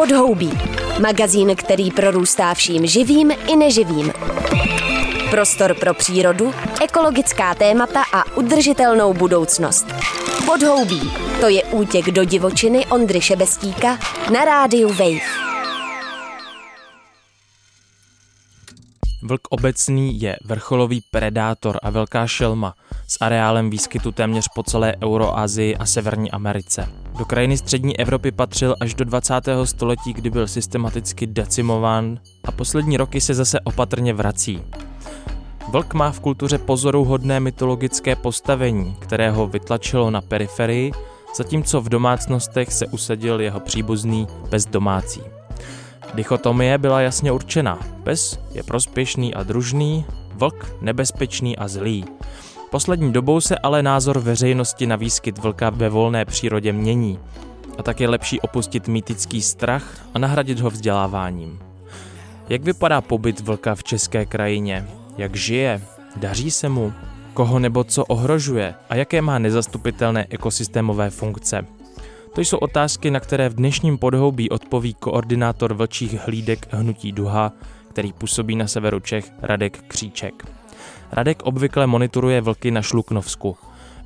Podhoubí. Magazín, který prorůstá vším živým i neživým. Prostor pro přírodu, ekologická témata a udržitelnou budoucnost. Podhoubí. To je útěk do divočiny Ondry Šebestíka na rádiu Vej. Vlk obecný je vrcholový predátor a velká šelma s areálem výskytu téměř po celé Euroázii a Severní Americe. Do krajiny střední Evropy patřil až do 20. století, kdy byl systematicky decimován a poslední roky se zase opatrně vrací. Vlk má v kultuře pozoruhodné mytologické postavení, které ho vytlačilo na periferii, zatímco v domácnostech se usadil jeho příbuzný pes domácí. Dichotomie byla jasně určena. Pes je prospěšný a družný, vlk nebezpečný a zlý. Poslední dobou se ale názor veřejnosti na výskyt vlka ve volné přírodě mění. A tak je lepší opustit mýtický strach a nahradit ho vzděláváním. Jak vypadá pobyt vlka v české krajině? Jak žije? Daří se mu? Koho nebo co ohrožuje? A jaké má nezastupitelné ekosystémové funkce? To jsou otázky, na které v dnešním Podhoubí odpoví koordinátor vlčích hlídek Hnutí Duha, který působí na severu Čech, Radek Kříček. Radek obvykle monitoruje vlky na Šluknovsku.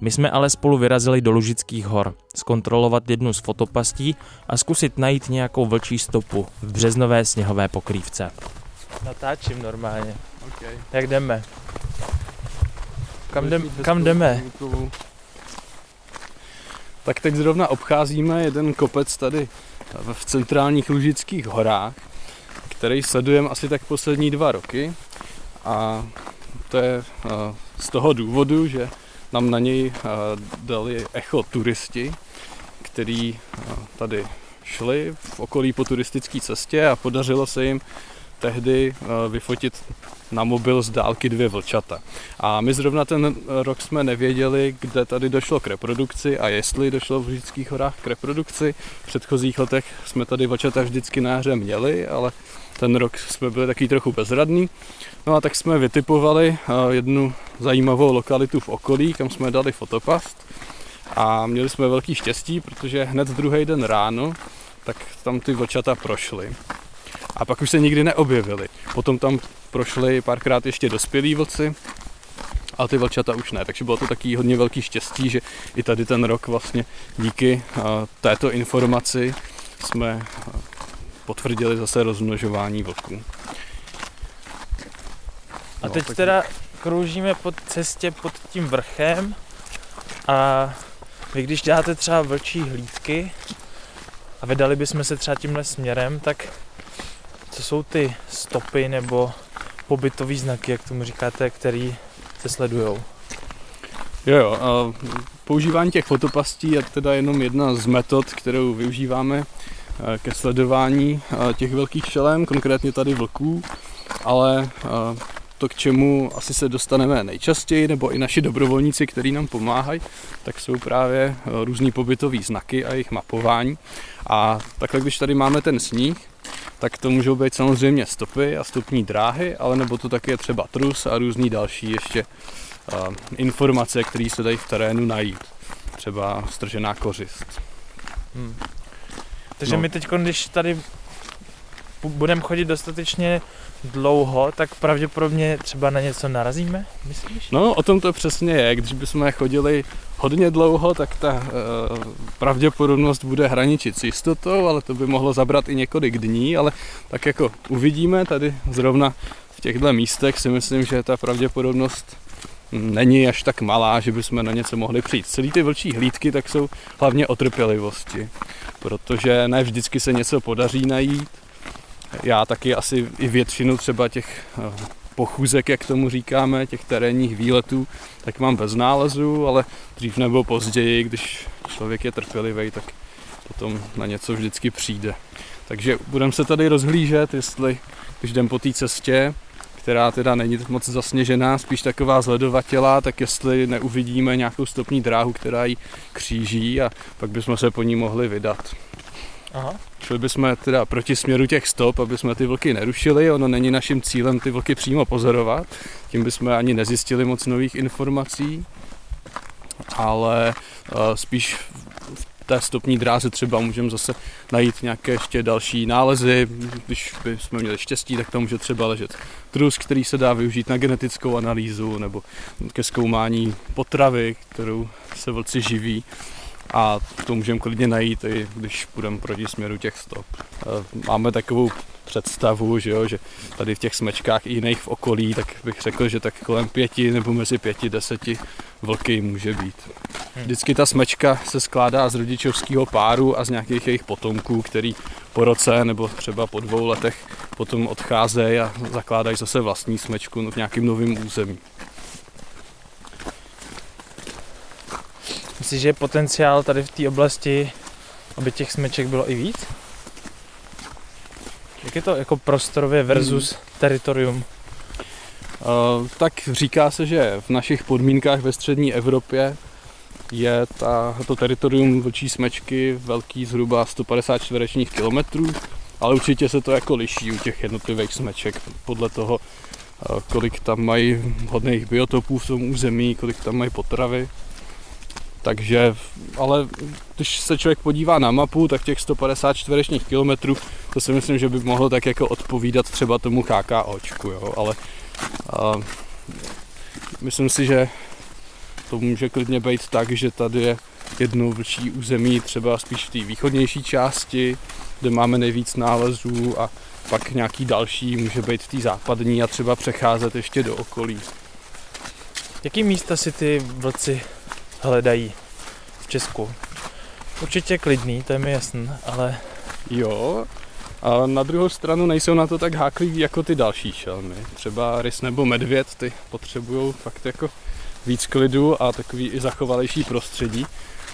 My jsme ale spolu vyrazili do Lužických hor, zkontrolovat jednu z fotopastí a zkusit najít nějakou vlčí stopu v březnové sněhové pokrývce. Natáčím normálně. Okay. Jak jdeme? Kam jdeme? Tak teď zrovna obcházíme jeden kopec tady v centrálních Lužických horách, který sledujeme asi tak poslední 2 roky. A to je z toho důvodu, že nám na něj dali echo turisti, který tady šli v okolí po turistické cestě a podařilo se jim tehdy vyfotit na mobil z dálky 2 vlčata. A my zrovna ten rok jsme nevěděli, kde tady došlo k reprodukci a jestli došlo v Lužických horách k reprodukci. V předchozích letech jsme tady vlčata vždycky na jaře měli, ale ten rok jsme byli taky trochu bezradní. No a tak jsme vytipovali jednu zajímavou lokalitu v okolí, kam jsme dali fotopast. A měli jsme velký štěstí, protože hned druhý den ráno tak tam ty vlčata prošly. A pak už se nikdy neobjevili. Potom tam prošli párkrát ještě dospělí vlci, ale ty vlčata už ne. Takže bylo to taky hodně velký štěstí, že i tady ten rok vlastně díky této informaci jsme potvrdili zase rozmnožování vlků. A teď teda kroužíme po cestě pod tím vrchem a vy když děláte třeba vlčí hlídky a vydali bychom se třeba tímhle směrem, tak co jsou ty stopy nebo pobytový znaky, jak tomu říkáte, který se sledujou? Jo, používání těch fotopastí je teda jenom jedna z metod, kterou využíváme ke sledování těch velkých šelem, konkrétně tady vlků, ale to, k čemu asi se dostaneme nejčastěji, nebo i naši dobrovolníci, kteří nám pomáhají, tak jsou právě různý pobytový znaky a jejich mapování. A takhle, když tady máme ten sníh, tak to můžou být samozřejmě stopy a stopní dráhy, ale nebo to taky je třeba trus a různý další ještě informace, které se dají v terénu najít. Třeba stržená kořist. Takže my teď, když tady budeme chodit dostatečně dlouho, tak pravděpodobně třeba na něco narazíme, myslíš? No, o tom to přesně je. Když bychom chodili hodně dlouho, tak ta pravděpodobnost bude hraničit s jistotou, ale to by mohlo zabrat i několik dní, ale tak jako uvidíme, tady zrovna v těchto místech si myslím, že ta pravděpodobnost není až tak malá, že bychom na něco mohli přijít. Celý ty vlčí hlídky tak jsou hlavně o trpělivosti, protože ne vždycky se něco podaří najít. Já taky asi i většinu třeba těch pochůzek, jak tomu říkáme, těch terénních výletů, tak mám bez nálezu, ale dřív nebo později, když člověk je trpělivý, tak potom na něco vždycky přijde. Takže budeme se tady rozhlížet, jestli, když jdem po té cestě, která teda není moc zasněžená, spíš taková zledovatělá, tak jestli neuvidíme nějakou stopní dráhu, která ji kříží a pak bychom se po ní mohli vydat. Aha. Šli bychom teda proti směru těch stop, aby jsme ty vlky nerušili, ono není naším cílem ty vlky přímo pozorovat, tím bychom ani nezjistili moc nových informací, ale spíš té stopní dráze třeba můžeme zase najít nějaké ještě další nálezy. Když bychom měli štěstí, tak tam může třeba ležet trus, který se dá využít na genetickou analýzu nebo ke zkoumání potravy, kterou se vlci živí. A to můžeme klidně najít, i když půjdeme proti směru těch stop. Máme takovou představu, že tady v těch smečkách i jiných v okolí, tak bych řekl, že tak kolem 5 nebo mezi 5-10 vlky může být. Vždycky ta smečka se skládá z rodičovského páru a z nějakých jejich potomků, který po roce nebo třeba po 2 letech potom odcházejí a zakládají zase vlastní smečku v nějakém novém území. Myslíš, že je potenciál tady v té oblasti, aby těch smeček bylo i víc? Jak je to jako prostorově versus teritorium? Tak říká se, že v našich podmínkách ve střední Evropě je to teritorium vlčí smečky velký zhruba 150 čtverečních kilometrů, ale určitě se to jako liší u těch jednotlivých smeček podle toho, kolik tam mají hodných biotopů v tom území, kolik tam mají potravy. Takže, ale když se člověk podívá na mapu, tak těch 150 čtverečních kilometrů, to si myslím, že by mohlo tak jako odpovídat třeba tomu KKOčku, jo, ale myslím si, že to může klidně být tak, že tady je jedno vlčí území, třeba spíš v té východnější části, kde máme nejvíc nálezů a pak nějaký další může být v té západní a třeba přecházet ještě do okolí. Jaký místa si ty vlci hledají v Česku? Určitě klidný, to je mi jasné, ale... Jo, a na druhou stranu nejsou na to tak hákliví jako ty další šelmy. Třeba rys nebo medvěd, ty potřebují fakt jako víc klidu a takový i zachovalejší prostředí.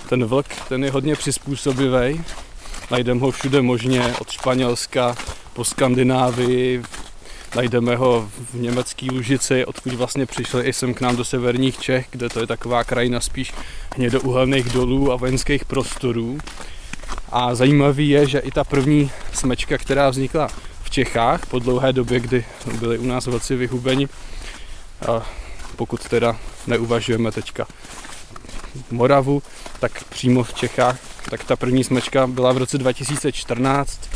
Ten vlk, ten je hodně přizpůsobivý. Najdeme ho všude možně, od Španělska po Skandinávii, najdeme ho v německé Lužici, odkud vlastně přišli i sem k nám do severních Čech, kde to je taková krajina spíš hnědouhelných dolů a vojenských prostorů. A zajímavý je, že i ta první smečka, která vznikla v Čechách po dlouhé době, kdy byli u nás vlci vyhubeni, pokud teda neuvažujeme teďka Moravu, tak přímo v Čechách, tak ta první smečka byla v roce 2014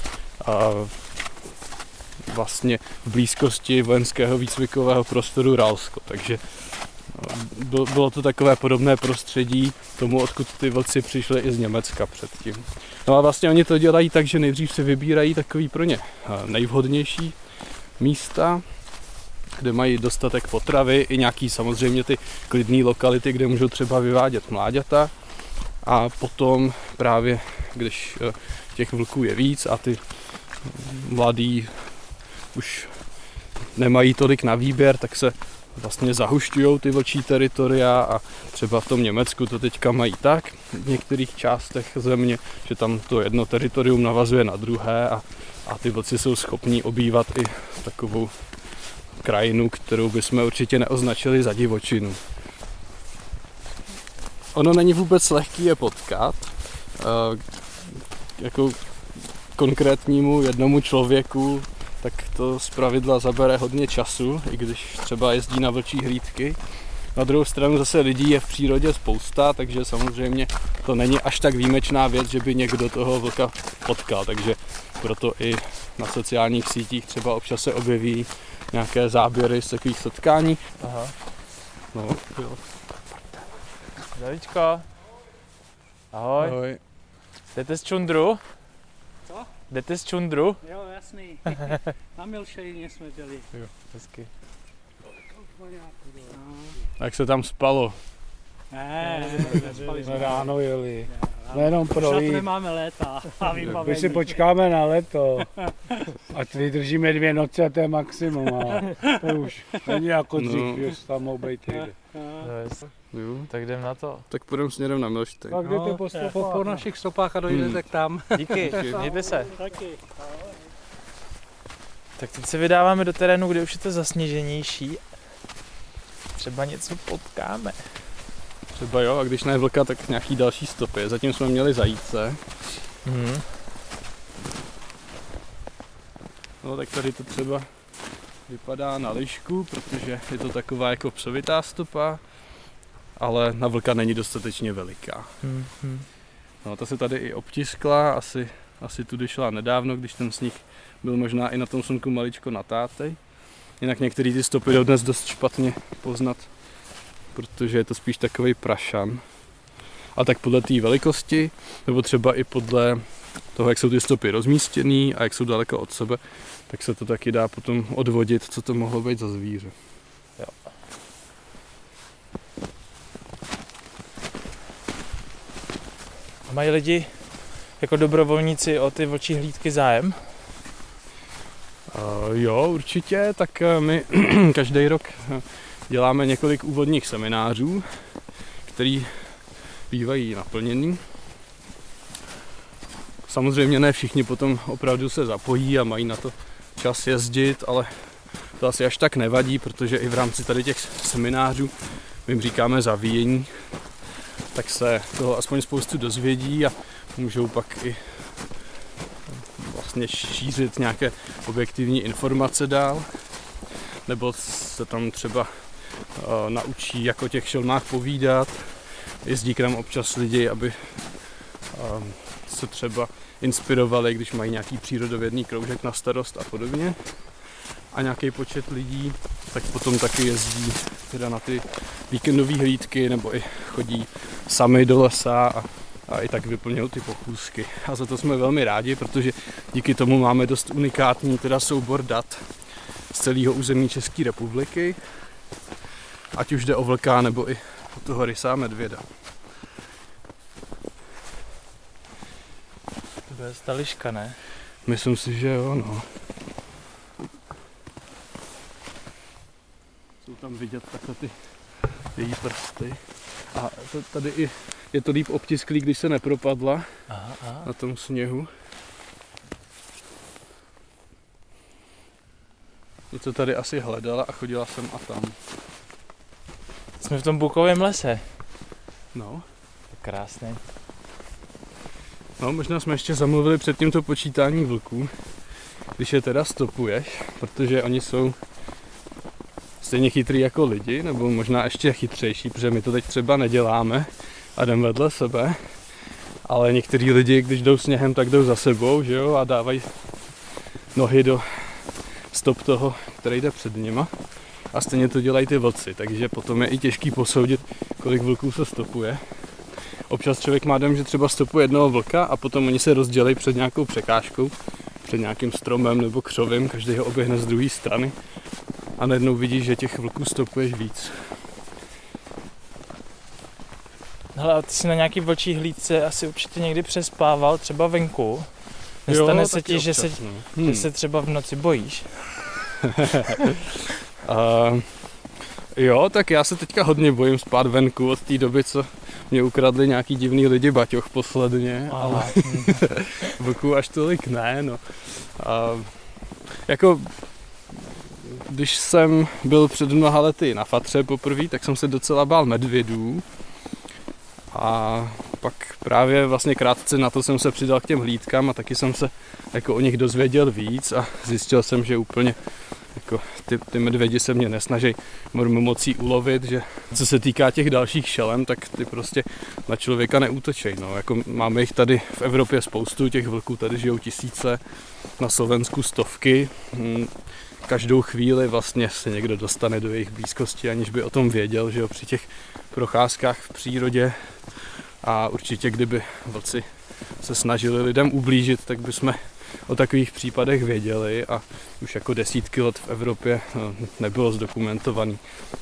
vlastně v blízkosti vojenského výcvikového prostoru Ralsko, takže bylo to takové podobné prostředí tomu, odkud ty vlci přišli i z Německa předtím. No a vlastně oni to dělají tak, že nejdřív si vybírají takový pro ně nejvhodnější místa, kde mají dostatek potravy i nějaký samozřejmě ty klidné lokality, kde můžou třeba vyvádět mláďata a potom právě, když těch vlků je víc a ty mladí už nemají tolik na výběr, tak se vlastně zahušťují ty vlčí teritoria a třeba v tom Německu to teďka mají tak v některých částech země, že tam to jedno teritorium navazuje na druhé a ty vlci jsou schopní obývat i takovou krajinu, kterou bychom určitě neoznačili za divočinu. Ono není vůbec lehký je potkat. Jako konkrétnímu jednomu člověku tak to zpravidla zabere hodně času, i když třeba jezdí na vlčí hlídky. Na druhou stranu zase lidí je v přírodě spousta, takže samozřejmě to není až tak výjimečná věc, že by někdo toho vlka potkal, takže proto i na sociálních sítích třeba občas se objeví nějaké záběry z takových setkání. Aha. No, jo. Zdravíčko. Ahoj. Ahoj. Jdete z čundru? Co? Jdete z čundru? Jo, jasný. Na milšejně jsme děli. Jo, hezky. A jak se tam spalo? Ne, ráno jeli. Nejenom prolít. Už nemáme léta a vybavení. My si počkáme na leto. Ať vydržíme 2 noci a to je maximum. A to už není jako dřív, že tam mohou být jde. Tak jdem na to. Tak půjdeme směrem na Milštejn. Tak jdete po našich stopách a dojdete k tam. Díky, mějte se. Taky. Tak teď se vydáváme do terénu, kde už je to zasněženější. Třeba něco potkáme. Třeba jo, a když ne vlka, tak nějaký další stopy. Zatím jsme měli zajíce. No tak tady to třeba vypadá na lišku, protože je to taková jako psovitá stopa, ale na vlka není dostatečně veliká. No, ta se tady i obtiskla, asi tudy šla nedávno, když ten sníh byl možná i na tom slunku maličko natátej. Jinak některé ty stopy jdou dnes dost špatně poznat, protože je to spíš takovej prašan. A tak podle té velikosti, nebo třeba i podle toho, jak jsou ty stopy rozmístěný a jak jsou daleko od sebe, tak se to taky dá potom odvodit, co to mohlo být za zvíře. Jo. A mají lidi jako dobrovolníci o ty vlčí hlídky zájem? Jo, určitě, tak my každý rok děláme několik úvodních seminářů, který bývají naplněný. Samozřejmě ne všichni potom opravdu se zapojí a mají na to čas jezdit, ale to asi až tak nevadí, protože i v rámci tady těch seminářů, my jim říkáme zavíjení, tak se toho aspoň spoustu dozvědí a můžou pak i vlastně šířit nějaké objektivní informace dál, nebo se tam třeba naučí jako o těch šelmách povídat. Jezdí k nám občas lidi, aby se třeba inspirovali, když mají nějaký přírodovědný kroužek na starost a podobně. A nějaký počet lidí, tak potom taky jezdí teda na ty víkendové hlídky, nebo i chodí sami do lesa a i tak vyplňují ty pochůzky. A za to jsme velmi rádi, protože díky tomu máme dost unikátní teda soubor dat z celého území České republiky. Ať už jde o vlka, nebo i od toho rysa a medvěda. To bude ta liška, ne? Myslím si, že jo, no. Jsou tam vidět takhle ty její prsty. A to, tady i je to líp obtisklý, když se nepropadla. Aha. Na tom sněhu. Něco tady asi hledala a chodila sem a tam. Jsme v tom bukovém lese. No. To krásné. No, možná jsme ještě zamluvili před tímto počítání vlků, když je teda stopuješ, protože oni jsou stejně chytrý jako lidi, nebo možná ještě chytřejší, protože my to teď třeba neděláme a jdeme vedle sebe, ale některý lidi, když jdou sněhem, tak jdou za sebou, že jo, a dávají nohy do stop toho, který jde před nima. A stejně to dělají ty vlci, takže potom je i těžký posoudit, kolik vlků se stopuje. Občas člověk má dojem, že třeba stopuje jednoho vlka a potom oni se rozdělejí před nějakou překážkou, před nějakým stromem nebo křovem, každý ho oběhne z druhé strany a najednou vidíš, že těch vlků stopuješ víc. Hele, a ty jsi na nějaký vlčí hlídce asi určitě někdy přespával, třeba venku. Nestane jo, se ti, že se třeba v noci bojíš? Jo, tak já se teďka hodně bojím spát venku od té doby, co mě ukradli nějaký divný lidi baťoch posledně, ale vlků až tolik ne, no. Jako, když jsem byl před mnoha lety na Fatře poprvé, tak jsem se docela bál medvědů a pak právě vlastně krátce na to jsem se přidal k těm hlídkám a taky jsem se jako o nich dozvěděl víc a zjistil jsem, že úplně jako ty medvědi se mě nesnaží mocí ulovit, že co se týká těch dalších šelem, tak ty prostě na člověka neútočej. No. Jako máme jich tady v Evropě spoustu, těch vlků tady žijou tisíce, na Slovensku stovky. Každou chvíli vlastně se někdo dostane do jejich blízkosti, aniž by o tom věděl, že jo, při těch procházkách v přírodě. A určitě kdyby vlci se snažili lidem ublížit, tak bychom o takových případech věděli a už jako desítky let v Evropě nebylo zdokumentované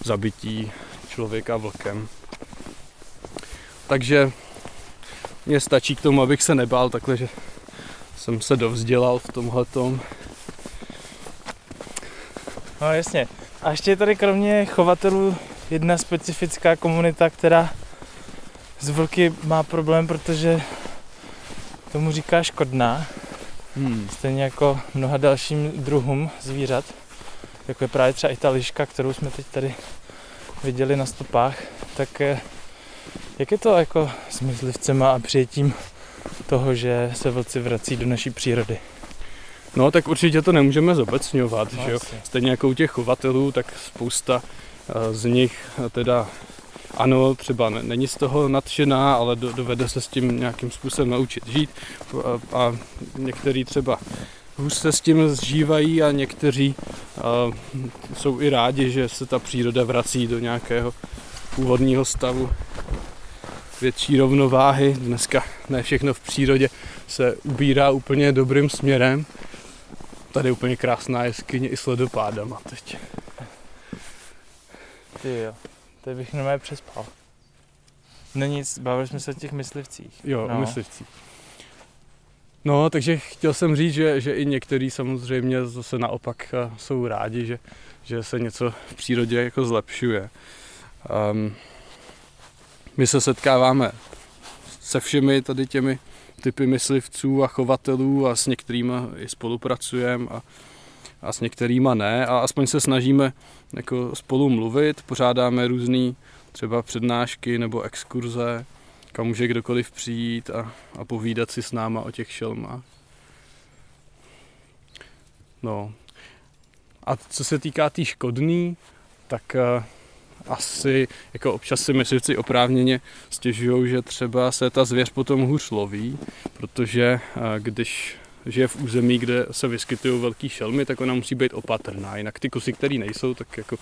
zabití člověka vlkem. Takže mě stačí k tomu, abych se nebál, takhle, že jsem se dovzdělal v tomhletom. No jasně. A ještě je tady kromě chovatelů jedna specifická komunita, která z vlky má problém, protože tomu říká škodná. Stejně jako mnoha dalším druhům zvířat, jako je právě třeba i ta liška, kterou jsme teď tady viděli na stopách, tak jak je to jako s myslivcema a přijetím toho, že se vlci vrací do naší přírody? No tak určitě to nemůžeme zobecňovat, no, že jo? Stejně jako u těch chovatelů, tak spousta z nich teda ano, třeba není z toho nadšená, ale dovede se s tím nějakým způsobem naučit žít a některý třeba hůř se s tím zžívají a někteří jsou i rádi, že se ta příroda vrací do nějakého původního stavu větší rovnováhy. Dneska ne všechno v přírodě se ubírá úplně dobrým směrem. Tady je úplně krásná jeskyně i s ledopádama teď. Ty jo, teď bych normálně přespal. No nic, bavili jsme se o těch myslivcích. Jo, no. O myslivcích. No, takže chtěl jsem říct, že i některý samozřejmě zase naopak jsou rádi, že se něco v přírodě jako zlepšuje. My se setkáváme se všemi tady těmi typy myslivců a chovatelů a s některýma i spolupracujeme a s některýma ne a aspoň se snažíme jako spolu mluvit, pořádáme různé třeba přednášky nebo exkurze, kam může kdokoliv přijít a povídat si s náma o těch šelmách. No. A co se týká té škodný, tak asi jako občas si myslivci oprávněně stěžují, že třeba se ta zvěř potom hůř loví, protože když žije v území, kde se vyskytují velký šelmy, tak ona musí být opatrná. Jinak ty kusy, které nejsou, tak jako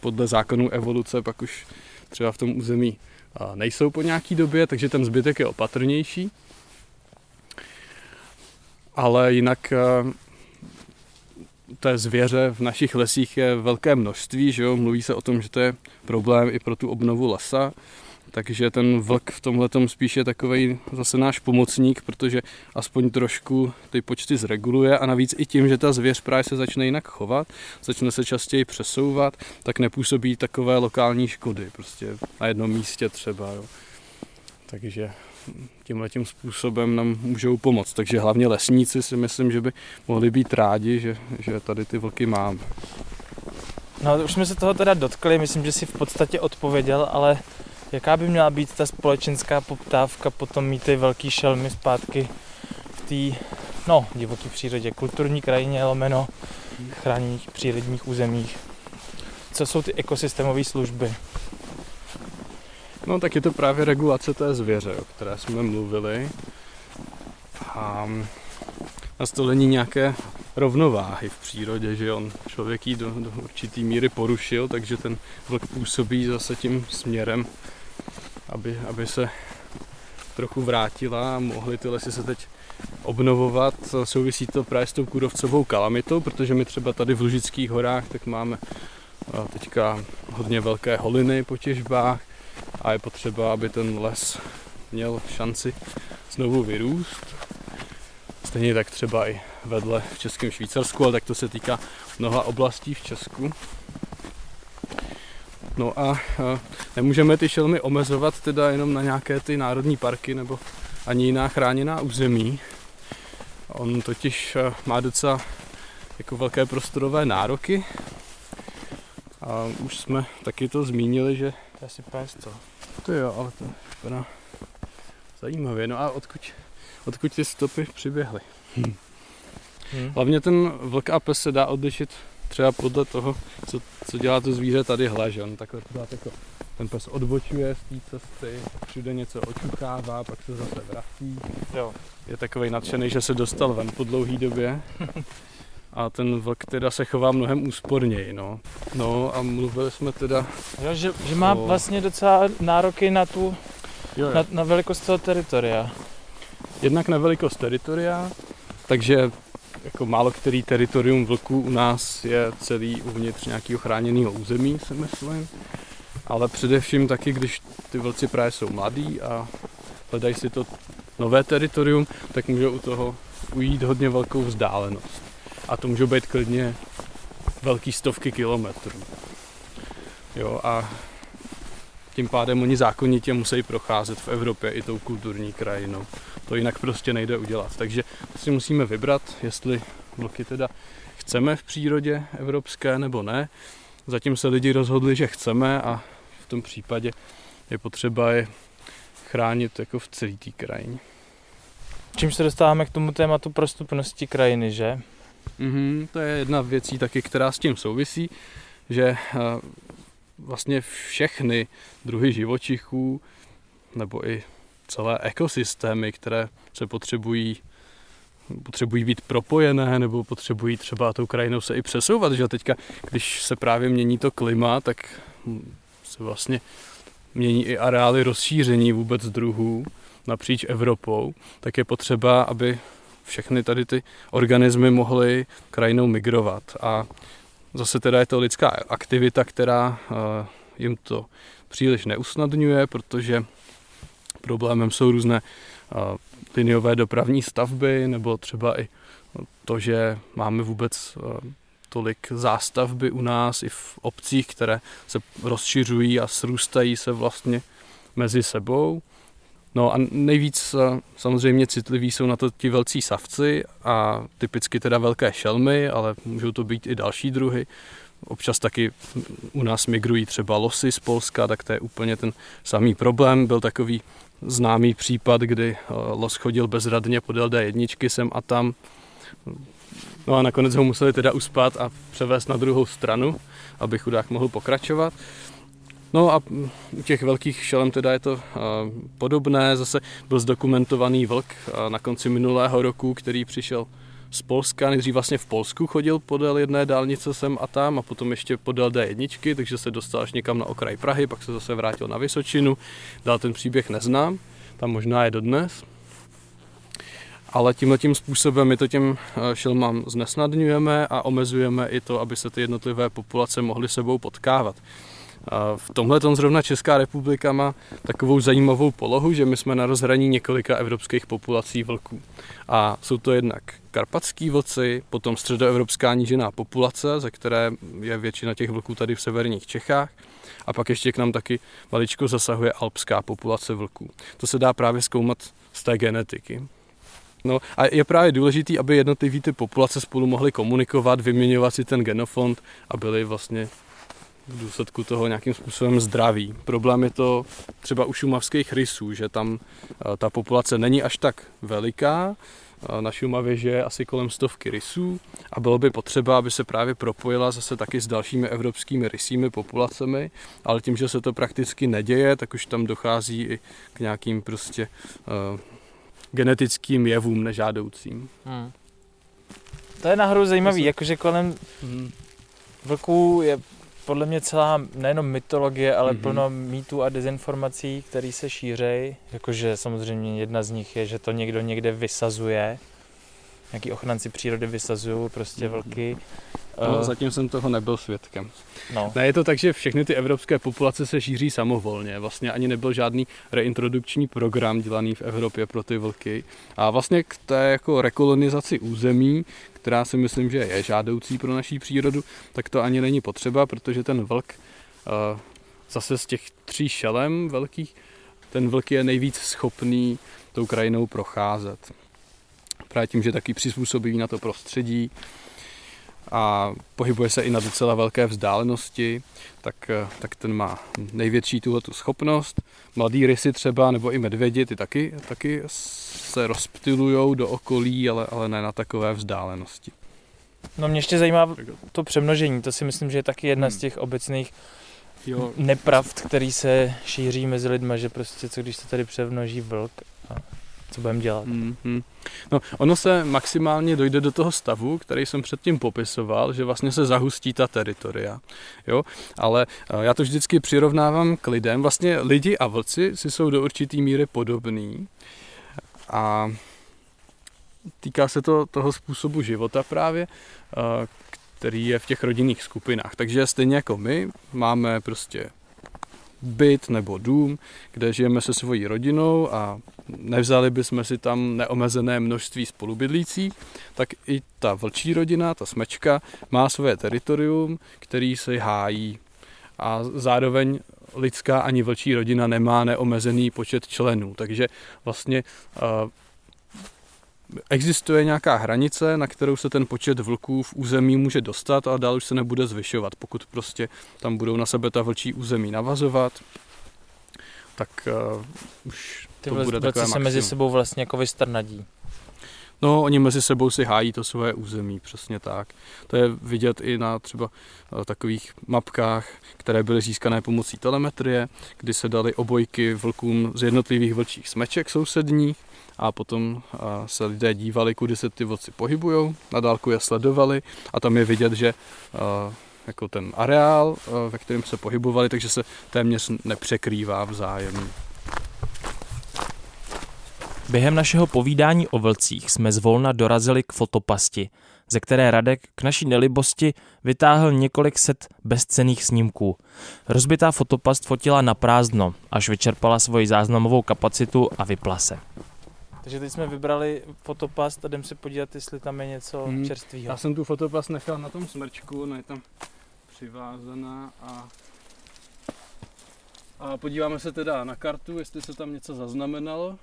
podle zákonů evoluce pak už třeba v tom území nejsou po nějaký době, takže ten zbytek je opatrnější. Ale jinak té zvěře v našich lesích je velké množství, že jo? Mluví se o tom, že to je problém i pro tu obnovu lesa, takže ten vlk v tomhletom spíš je takovej zase náš pomocník, protože aspoň trošku ty počty zreguluje a navíc i tím, že ta zvěř právě se začne jinak chovat, začne se častěji přesouvat, tak nepůsobí takové lokální škody, prostě na jednom místě třeba, jo. Takže tímhletím způsobem nám můžou pomoct. Takže hlavně lesníci si myslím, že by mohli být rádi, že tady ty vlky máme. No už jsme se toho teda dotkli, myslím, že si v podstatě odpověděl, ale jaká by měla být ta společenská poptávka potom mít ty velký šelmy zpátky v té divoké přírodě, kulturní krajině, lomeno, chráněných přírodních územích? Co jsou ty ekosystémové služby? No tak je to právě regulace té zvěře, o které jsme mluvili, a nastolení nějaké rovnováhy v přírodě, že on člověk ji do určitý míry porušil, takže ten vlk působí zase tím směrem, aby se trochu vrátila a mohly ty lesy se teď obnovovat. Souvisí to právě s tou kůrovcovou kalamitou, protože my třeba tady v Lužických horách tak máme teďka hodně velké holiny po těžbách, a je potřeba, aby ten les měl šanci znovu vyrůst. Stejně tak třeba i vedle v Českém Švýcarsku, ale tak to se týká mnoha oblastí v Česku. No a nemůžeme ty šelmy omezovat teda jenom na nějaké ty národní parky nebo ani jiná chráněná území. On totiž má docela jako velké prostorové nároky. A už jsme taky to zmínili, že to je asi pes, co? To jo, ale to vypadá zajímavě. No a odkud ty stopy přiběhly? Hlavně ten vlk a pes se dá odlišit třeba podle toho, co dělá to zvíře tady hleže. On takhle pořád jako ten pes odbočuje z té cesty, všude něco očukává, pak se zase vrací. Jo. Je takovej nadšený, že se dostal ven po dlouhý době. A ten vlk teda se chová mnohem úsporněji, no. No a mluvili jsme teda... Jo, že má vlastně docela nároky na tu... Na velikost toho teritoria. Jednak na velikost teritoria, takže jako málo který teritorium vlků u nás je celý uvnitř nějakého chráněného území, si myslím. Ale především taky, když ty vlci právě jsou mladí a hledají si to nové teritorium, tak můžou u toho ujít hodně velkou vzdálenost. A to můžou být klidně velký stovky kilometrů. Jo, a tím pádem oni zákonitě musí procházet v Evropě i tou kulturní krajinou. To jinak prostě nejde udělat. Takže si musíme vybrat, jestli vlky teda chceme v přírodě evropské nebo ne. Zatím se lidi rozhodli, že chceme a v tom případě je potřeba je chránit jako v celé té krajině. Čím se dostáváme k tomu tématu prostupnosti krajiny, že? To je jedna věcí taky, která s tím souvisí, že vlastně všechny druhy živočichů nebo i celé ekosystémy, které se potřebují být propojené nebo potřebují třeba tou krajinou se i přesouvat, že teďka, když se právě mění to klima, tak se vlastně mění i areály rozšíření vůbec druhů napříč Evropou, tak je potřeba, aby všechny tady ty organismy mohly krajinou migrovat. A zase teda je to lidská aktivita, která jim to příliš neusnadňuje, protože problémem jsou různé liniové dopravní stavby nebo třeba i to, že máme vůbec tolik zástavby u nás i v obcích, které se rozšiřují a srůstají se vlastně mezi sebou. No a nejvíc samozřejmě citliví jsou na to ti velcí savci a typicky teda velké šelmy, ale můžou to být i další druhy. Občas taky u nás migrují třeba losy z Polska, tak to je úplně ten samý problém. Byl takový známý případ, kdy los chodil bezradně podél D1 sem a tam. No a nakonec ho museli teda uspat a převést na druhou stranu, aby chudák mohl pokračovat. No a u těch velkých šelem teda je to podobné. Zase byl zdokumentovaný vlk na konci minulého roku, který přišel z Polska. Nejdřív vlastně v Polsku chodil podél jedné dálnice sem a tam a potom ještě podél D1, takže se dostal až někam na okraj Prahy, pak se zase vrátil na Vysočinu. Dál ten příběh neznám, tam možná je dodnes. Ale tímhletím způsobem my to těm šelmám znesnadňujeme a omezujeme i to, aby se ty jednotlivé populace mohly sebou potkávat. V tomhle zrovna Česká republika má takovou zajímavou polohu, že my jsme na rozhraní několika evropských populací vlků. A jsou to jednak karpatský vlci, potom středoevropská nížinná populace, ze které je většina těch vlků tady v severních Čechách. A pak ještě k nám taky maličko zasahuje alpská populace vlků. To se dá právě zkoumat z té genetiky. No a je právě důležité, aby jednotlivé ty populace spolu mohly komunikovat, vyměňovat si ten genofond a byly vlastně v důsledku toho nějakým způsobem zdraví. Problém je to třeba u šumavských rysů, že tam ta populace není až tak veliká. Na Šumavě je asi kolem 100 rysů a bylo by potřeba, aby se právě propojila zase taky s dalšími evropskými rysími populacemi, ale tím, že se to prakticky neděje, tak už tam dochází i k nějakým prostě genetickým jevům nežádoucím. To je nahoru zajímavý, jakože kolem vlků je podle mě celá nejenom mytologie, ale plno mýtů a dezinformací, které se šířejí. Jakože samozřejmě jedna z nich je, že to někdo někde vysazuje. Nějaký ochránci přírody vysazují prostě vlky. No, zatím jsem toho nebyl svědkem. No. Ne, je to tak, že všechny ty evropské populace se šíří samovolně. Vlastně ani nebyl žádný reintrodukční program dělaný v Evropě pro ty vlky. A vlastně k té jako rekolonizaci území, která si myslím, že je žádoucí pro naší přírodu, tak to ani není potřeba, protože ten vlk zase z těch 3 šelem velkých, ten vlk je nejvíc schopný tou krajinou procházet. Právě tím, že taky přizpůsobí na to prostředí a pohybuje se i na docela velké vzdálenosti, tak ten má největší tuhletu schopnost. Mladí rysy třeba, nebo i medvědi, ty taky se rozptylujou do okolí, ale ne na takové vzdálenosti. No mě ještě zajímá to přemnožení, to si myslím, že je taky jedna z těch obecných nepravd, který se šíří mezi lidma, že prostě co když se tady přemnoží vlk a co budeme dělat. No, ono se maximálně dojde do toho stavu, který jsem předtím popisoval, že vlastně se zahustí ta teritoria. Jo? Ale já to vždycky přirovnávám k lidem. Vlastně lidi a vlci si jsou do určitý míry podobní. A týká se to toho způsobu života právě, který je v těch rodinných skupinách. Takže stejně jako my máme prostě byt nebo dům, kde žijeme se svojí rodinou a nevzali bychom si tam neomezené množství spolubydlících, tak i ta vlčí rodina, ta smečka, má svoje teritorium, který se hájí. A zároveň lidská ani vlčí rodina nemá neomezený počet členů. Takže vlastně existuje nějaká hranice, na kterou se ten počet vlků v území může dostat a dál už se nebude zvyšovat. Pokud prostě tam budou na sebe ta vlčí území navazovat, tak už to bude takové maximum. Ty vlci se mezi sebou vlastně jako vystrnadí. No, oni mezi sebou si hájí to svoje území, přesně tak. To je vidět i na třeba takových mapkách, které byly získané pomocí telemetrie, kdy se daly obojky vlkům z jednotlivých vlčích smeček sousedních a potom se lidé dívali, kudy se ty vlci pohybujou, na dálku je sledovali a tam je vidět, že jako ten areál, ve kterém se pohybovali, takže se téměř nepřekrývá vzájemně. Během našeho povídání o vlcích jsme zvolna dorazili k fotopasti, ze které Radek k naší nelibosti vytáhl několik set bezcenných snímků. Rozbitá fotopast fotila na prázdno, až vyčerpala svoji záznamovou kapacitu a vypla se. Takže teď jsme vybrali fotopast a jdem se podívat, jestli tam je něco čerstvého. Já jsem tu fotopast nechal na tom smrčku, ona je tam přivázaná a podíváme se teda na kartu, jestli se tam něco zaznamenalo.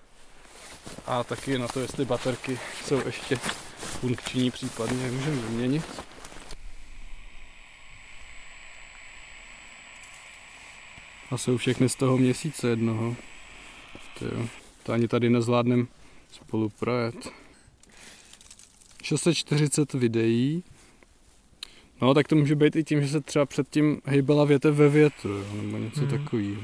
A taky na to, jestli baterky jsou ještě funkční, případně můžeme vyměnit. A jsou všechny z toho měsíce jednoho. To ani tady nezvládnem spoluprojet. 640 videí. No tak to může být i tím, že se třeba předtím hejbala větev ve větru, nebo něco takového.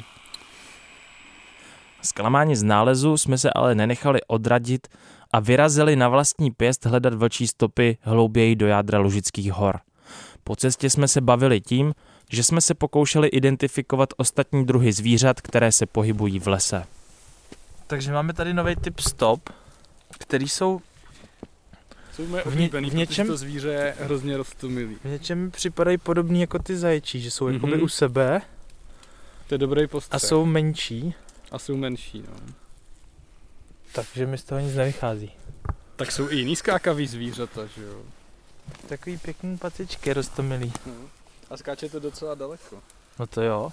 Zklamáni z nálezu jsme se ale nenechali odradit a vyrazili na vlastní pěst hledat vlčí stopy hlouběji do jádra Lužických hor. Po cestě jsme se bavili tím, že jsme se pokoušeli identifikovat ostatní druhy zvířat, které se pohybují v lese. Takže máme tady nový typ stop, který jsou moje oblíbený, protože to zvíře je hrozně roztomilý. V něčem připadají podobný jako ty zaječí, že jsou jakoby u sebe. To je dobrý postřeh. A jsou menší. No. Takže mi z toho nic nevychází. Tak jsou i jiný skákavý zvířata, že jo? Takový pěkný patičky, roztomilý. No. A skáčete docela daleko. No to jo.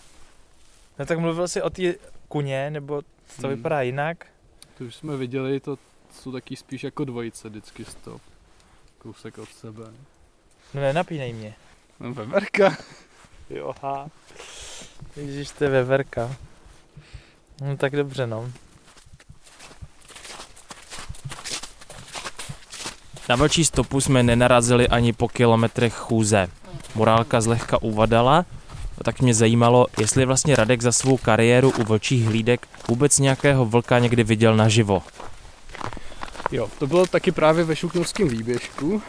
No tak mluvil jsi o té kuně, nebo to vypadá jinak? To už jsme viděli, to jsou taky spíš jako dvojice vždycky stop. Kousek od sebe. No nenapínej mě. No veverka. Joha. Ježiš, to je veverka. No tak dobře, no. Na vlčí stopu jsme nenarazili ani po kilometrech chůze. Morálka zlehka uvadala, tak mě zajímalo, jestli vlastně Radek za svou kariéru u vlčích hlídek vůbec nějakého vlka někdy viděl naživo. Jo, to bylo taky právě ve šluknovském výběžku.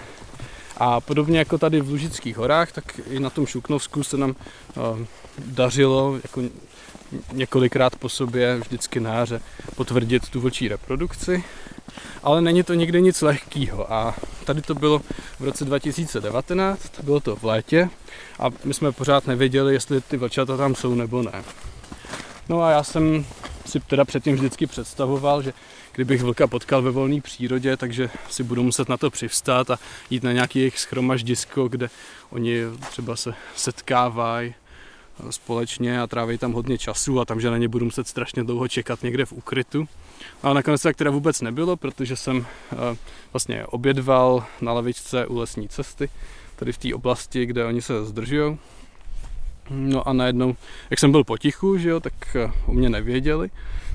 A podobně jako tady v Lužických horách, tak i na tom Šluknovsku se nám dařilo jako několikrát po sobě vždycky na jaře potvrdit tu vlčí reprodukci, ale není to nikdy nic lehkýho a tady to bylo v roce 2019, bylo to v létě a my jsme pořád nevěděli, jestli ty vlčata tam jsou nebo ne. No a já jsem si teda předtím vždycky představoval, že kdybych vlka potkal ve volné přírodě, takže si budu muset na to přivstát a jít na nějaký jejich shromaždisko, kde oni třeba se setkávají společně a tráví tam hodně času a tam, že na ně budu muset strašně dlouho čekat někde v ukrytu. A nakonec tak teda vůbec nebylo, protože jsem vlastně obědval na lavičce u lesní cesty, tady v té oblasti, kde oni se zdržujou. No a najednou, jak jsem byl potichu, že jo, tak o mě nevěděli,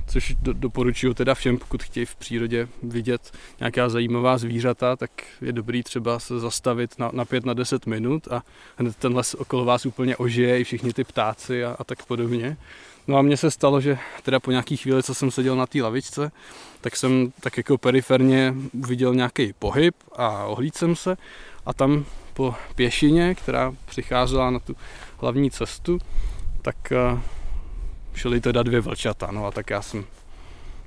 což doporučuju teda všem, pokud chtějí v přírodě vidět nějaká zajímavá zvířata, tak je dobrý třeba se zastavit na 5-10 minut a hned ten les okolo vás úplně ožije, i všichni ty ptáci a tak podobně. No a mně se stalo, že teda po nějaký chvíli, co jsem seděl na té lavičce, tak jsem tak jako periferně viděl nějaký pohyb a ohlídl jsem se a tam po pěšině, která přicházela na tu hlavní cestu, tak šly teda dvě vlčata, no a tak já jsem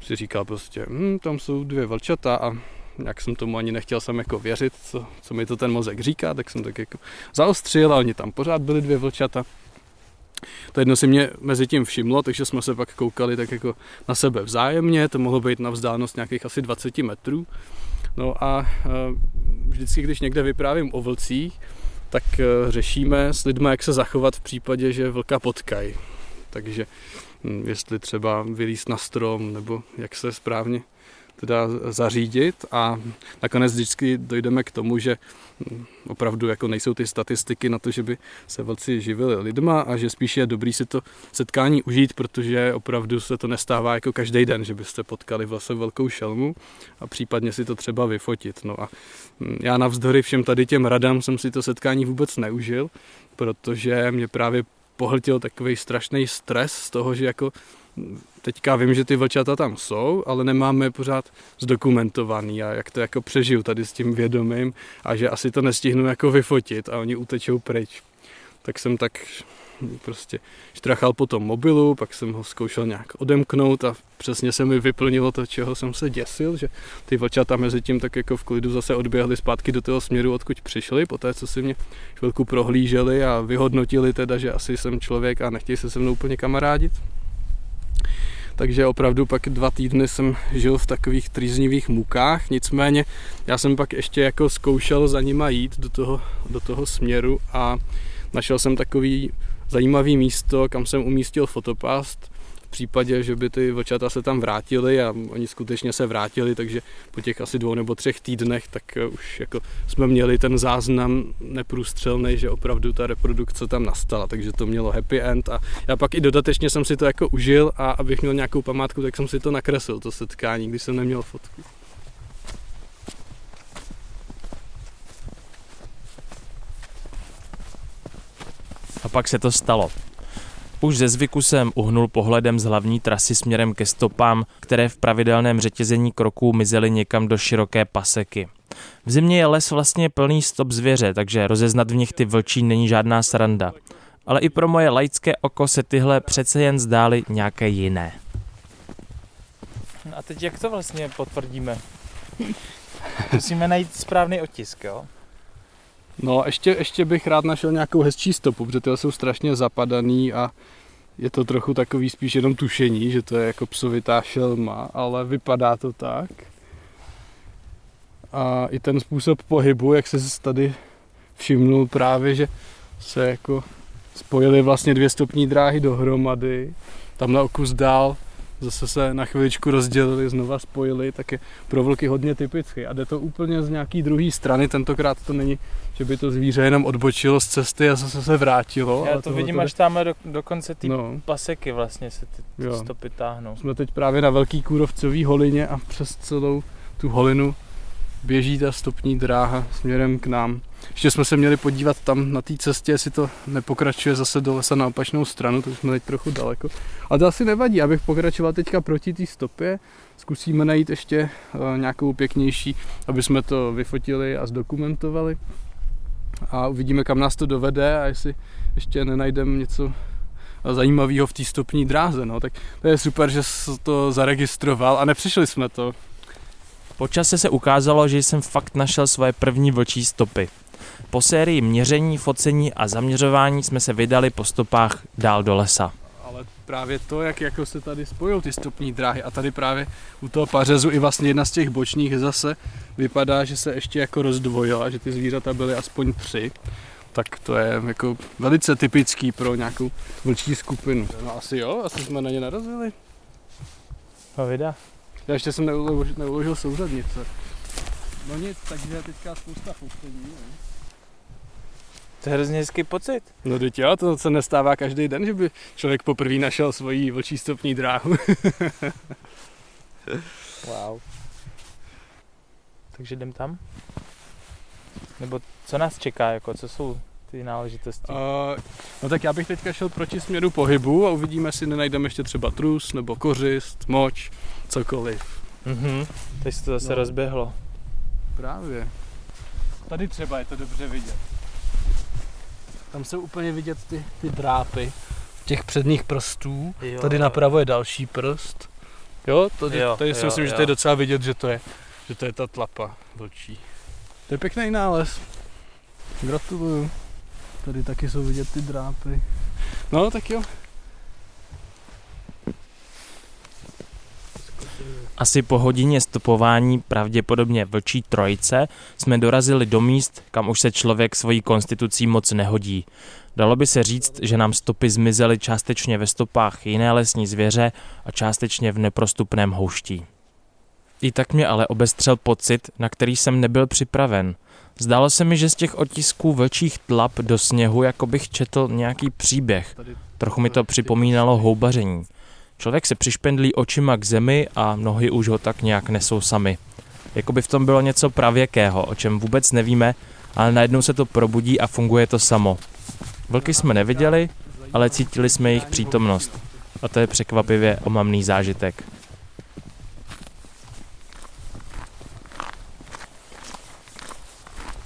si říkal prostě, tam jsou dvě vlčata a jak jsem tomu ani nechtěl jsem jako věřit, co mi to ten mozek říká, tak jsem tak jako zaostřil a oni tam pořád byli dvě vlčata. To jedno si mě mezi tím všimlo, takže jsme se pak koukali tak jako na sebe vzájemně, to mohlo být na vzdálenost nějakých asi 20 metrů. No a vždycky, když někde vyprávím o vlcích, tak řešíme s lidmi, jak se zachovat v případě, že vlka potkají. Takže jestli třeba vylízt na strom, nebo jak se správně teda zařídit a nakonec vždycky dojdeme k tomu, že opravdu jako nejsou ty statistiky na to, že by se vlci živili lidma a že spíš je dobrý si to setkání užít, protože opravdu se to nestává jako každý den, že byste potkali vlastně velkou šelmu a případně si to třeba vyfotit. No a já navzdory všem tady těm radám jsem si to setkání vůbec neužil, protože mě právě pohltil takový strašný stres z toho, že jako teďka vím, že ty vlčata tam jsou, ale nemáme pořád zdokumentovaný a jak to jako přežiju tady s tím vědomím a že asi to nestihnu jako vyfotit a oni utečou pryč. Tak jsem tak prostě štrachal po tom mobilu, pak jsem ho zkoušel nějak odemknout a přesně se mi vyplnilo to, čeho jsem se děsil, že ty vlčata mezi tím tak jako v klidu zase odběhly zpátky do toho směru, odkud přišli, poté co si mě chvilku prohlíželi a vyhodnotili teda, že asi jsem člověk a nechtějí se mnou úplně kamarádit. Takže opravdu pak 2 týdny jsem žil v takových trýznivých mukách, nicméně já jsem pak ještě jako zkoušel za nima jít do toho směru a našel jsem takový zajímavý místo, kam jsem umístil fotopást v případě, že by ty vlčata se tam vrátili a oni skutečně se vrátili, takže po těch asi 2 nebo 3 týdnech tak už jako jsme měli ten záznam neprůstřelný, že opravdu ta reprodukce tam nastala, takže to mělo happy end a já pak i dodatečně jsem si to jako užil a abych měl nějakou památku, tak jsem si to nakreslil, to setkání, když jsem neměl fotku. A pak se to stalo. Už ze zvyku jsem uhnul pohledem z hlavní trasy směrem ke stopám, které v pravidelném řetězení kroků mizely někam do široké paseky. V zimě je les vlastně plný stop zvěře, takže rozeznat v nich ty vlčí není žádná sranda. Ale i pro moje laické oko se tyhle přece jen zdály nějaké jiné. No a teď jak to vlastně potvrdíme? Musíme najít správný otisk, jo? No, ještě bych rád našel nějakou hezčí stopu, protože tyhle jsou strašně zapadaný a je to trochu takový spíš jenom tušení, že to je jako psovitá šelma, ale vypadá to tak. A i ten způsob pohybu, jak se tady všimnul právě, že se jako spojily vlastně 2 stopní dráhy dohromady. Tamhle o kus dál zase se na chviličku rozdělili, znova spojili, tak je pro vlky hodně typický. A jde to úplně z nějaký druhé strany, tentokrát to není, že by to zvíře jenom odbočilo z cesty a zase se vrátilo. Já to vidím až tamhle do konce té paseky vlastně se ty stopy táhnou. Jsme teď právě na Velký kůrovcový holině a přes celou tu holinu běží ta stopní dráha směrem k nám. Ještě jsme se měli podívat tam na té cestě, jestli to nepokračuje zase do lesa na opačnou stranu, to jsme teď trochu daleko. Ale to asi nevadí, abych pokračoval teďka proti té stopě, zkusíme najít ještě nějakou pěknější, aby jsme to vyfotili a zdokumentovali. A uvidíme, kam nás to dovede a jestli ještě nenajdeme něco zajímavého v té stopní dráze. No. Tak to je super, že jsi to zaregistroval a nepřišli jsme to. Po čase se ukázalo, že jsem fakt našel svoje první vlčí stopy. Po sérii měření, focení a zaměřování jsme se vydali po stopách dál do lesa. Ale právě to, jak jako se tady spojují ty stopní dráhy a tady právě u toho pařezu i vlastně jedna z těch bočních zase vypadá, že se ještě jako rozdvojila, že ty zvířata byly aspoň 3. Tak to je jako velice typický pro nějakou vlčí skupinu. No asi jo, asi jsme na ně narazili. A vida. Já ještě jsem neuložil souřadnice. No nic, takže teďka spousta fouštění. To je hrozně hezký pocit. No teď jo, to se nestává každý den, že by člověk poprvé našel svoji vlčí stopní dráhu. Wow. Takže jdem tam? Nebo co nás čeká, jako co jsou ty náležitosti? No tak já bych teďka šel proti směru pohybu a uvidíme, jestli nenajdeme ještě třeba trus, nebo kořist, moč, cokoliv. Mhm, teď se to zase rozběhlo. Právě. Tady třeba je to dobře vidět. Tam jsou úplně vidět ty drápy těch předních prstů. Jo, tady napravo je další prst. Jo, tady si myslím, že to je docela vidět, že to je ta tlapa vlčí. To je pěkný nález. Gratuluju. Tady taky jsou vidět ty drápy. No, tak jo. Asi po hodině stopování, pravděpodobně vlčí trojice, jsme dorazili do míst, kam už se člověk svojí konstitucí moc nehodí. Dalo by se říct, že nám stopy zmizely částečně ve stopách jiné lesní zvěře a částečně v neprostupném houští. I tak mě ale obestřel pocit, na který jsem nebyl připraven. Zdálo se mi, že z těch otisků vlčích tlap do sněhu jako bych četl nějaký příběh. Trochu mi to připomínalo houbaření. Člověk se přišpendlí očima k zemi a nohy už ho tak nějak nesou sami. Jakoby v tom bylo něco pravěkého, o čem vůbec nevíme, ale najednou se to probudí a funguje to samo. Vlky jsme neviděli, ale cítili jsme jejich přítomnost. A to je překvapivě omamný zážitek.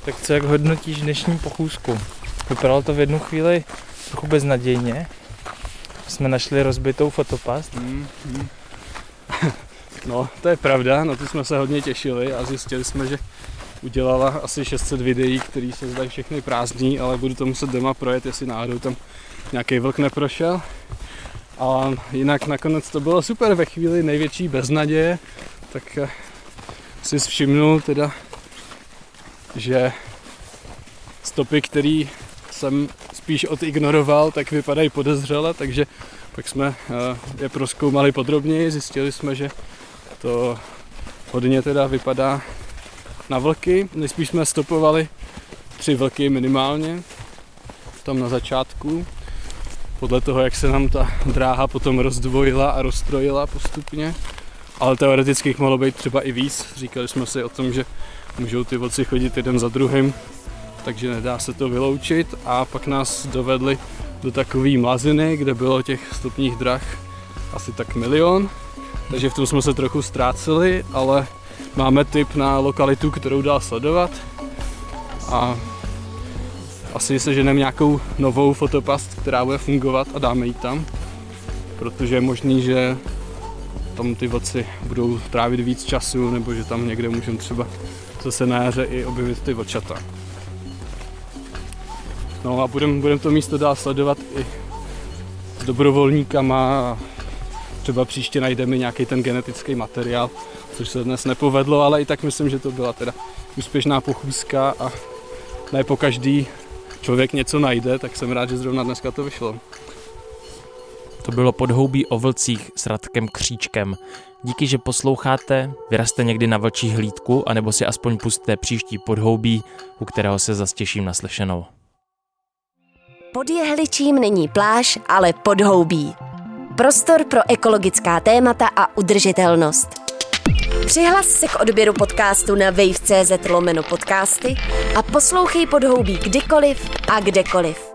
Tak co, jak hodnotíš dnešní pochůzku? Vypadalo to v jednu chvíli trochu beznadějně. Jsme našli rozbitou fotopast. No, to je pravda, na to jsme se hodně těšili a zjistili jsme, že udělala asi 600 videí, které se zdají všechny prázdní, ale budu to muset doma projet, jestli náhodou tam nějaký vlk neprošel. A jinak nakonec to bylo super, ve chvíli největší beznaděje, tak si všimnul teda, že stopy, které jsem spíš odignoroval, tak vypadají podezřele, takže pak jsme je prozkoumali podrobněji, zjistili jsme, že to hodně teda vypadá na vlky. Nejspíš jsme stopovali 3 vlky minimálně, tam na začátku, podle toho, jak se nám ta dráha potom rozdvojila a roztrojila postupně, ale teoreticky jich mohlo být třeba i víc. Říkali jsme si o tom, že můžou ty vlci chodit jeden za druhým, takže nedá se to vyloučit, a pak nás dovedli do takové mlaziny, kde bylo těch stupních drah asi tak 1 000 000, takže v tom jsme se trochu ztráceli, ale máme tip na lokalitu, kterou dá sledovat, a asi seženeme nějakou novou fotopast, která bude fungovat, a dáme ji tam, protože je možný, že tam ty vlci budou trávit víc času, nebo že tam někde můžeme třeba zase na jaře i objevit ty vlčata. No a budem to místo dál sledovat i s dobrovolníkama a třeba příště najdeme nějaký ten genetický materiál, což se dnes nepovedlo, ale i tak myslím, že to byla teda úspěšná pochůzka a ne po každý člověk něco najde, tak jsem rád, že zrovna dneska to vyšlo. To bylo Podhoubí o vlcích s Radkem Kříčkem. Díky, že posloucháte, vyrazte někdy na vlčí hlídku, anebo si aspoň pusťte příští Podhoubí, u kterého se zas těším na slyšenou. Pod jehličím není pláž, ale Podhoubí. Prostor pro ekologická témata a udržitelnost. Přihlas se k odběru podcastu na wave.cz/podcasty a poslouchej Podhoubí kdykoliv a kdekoliv.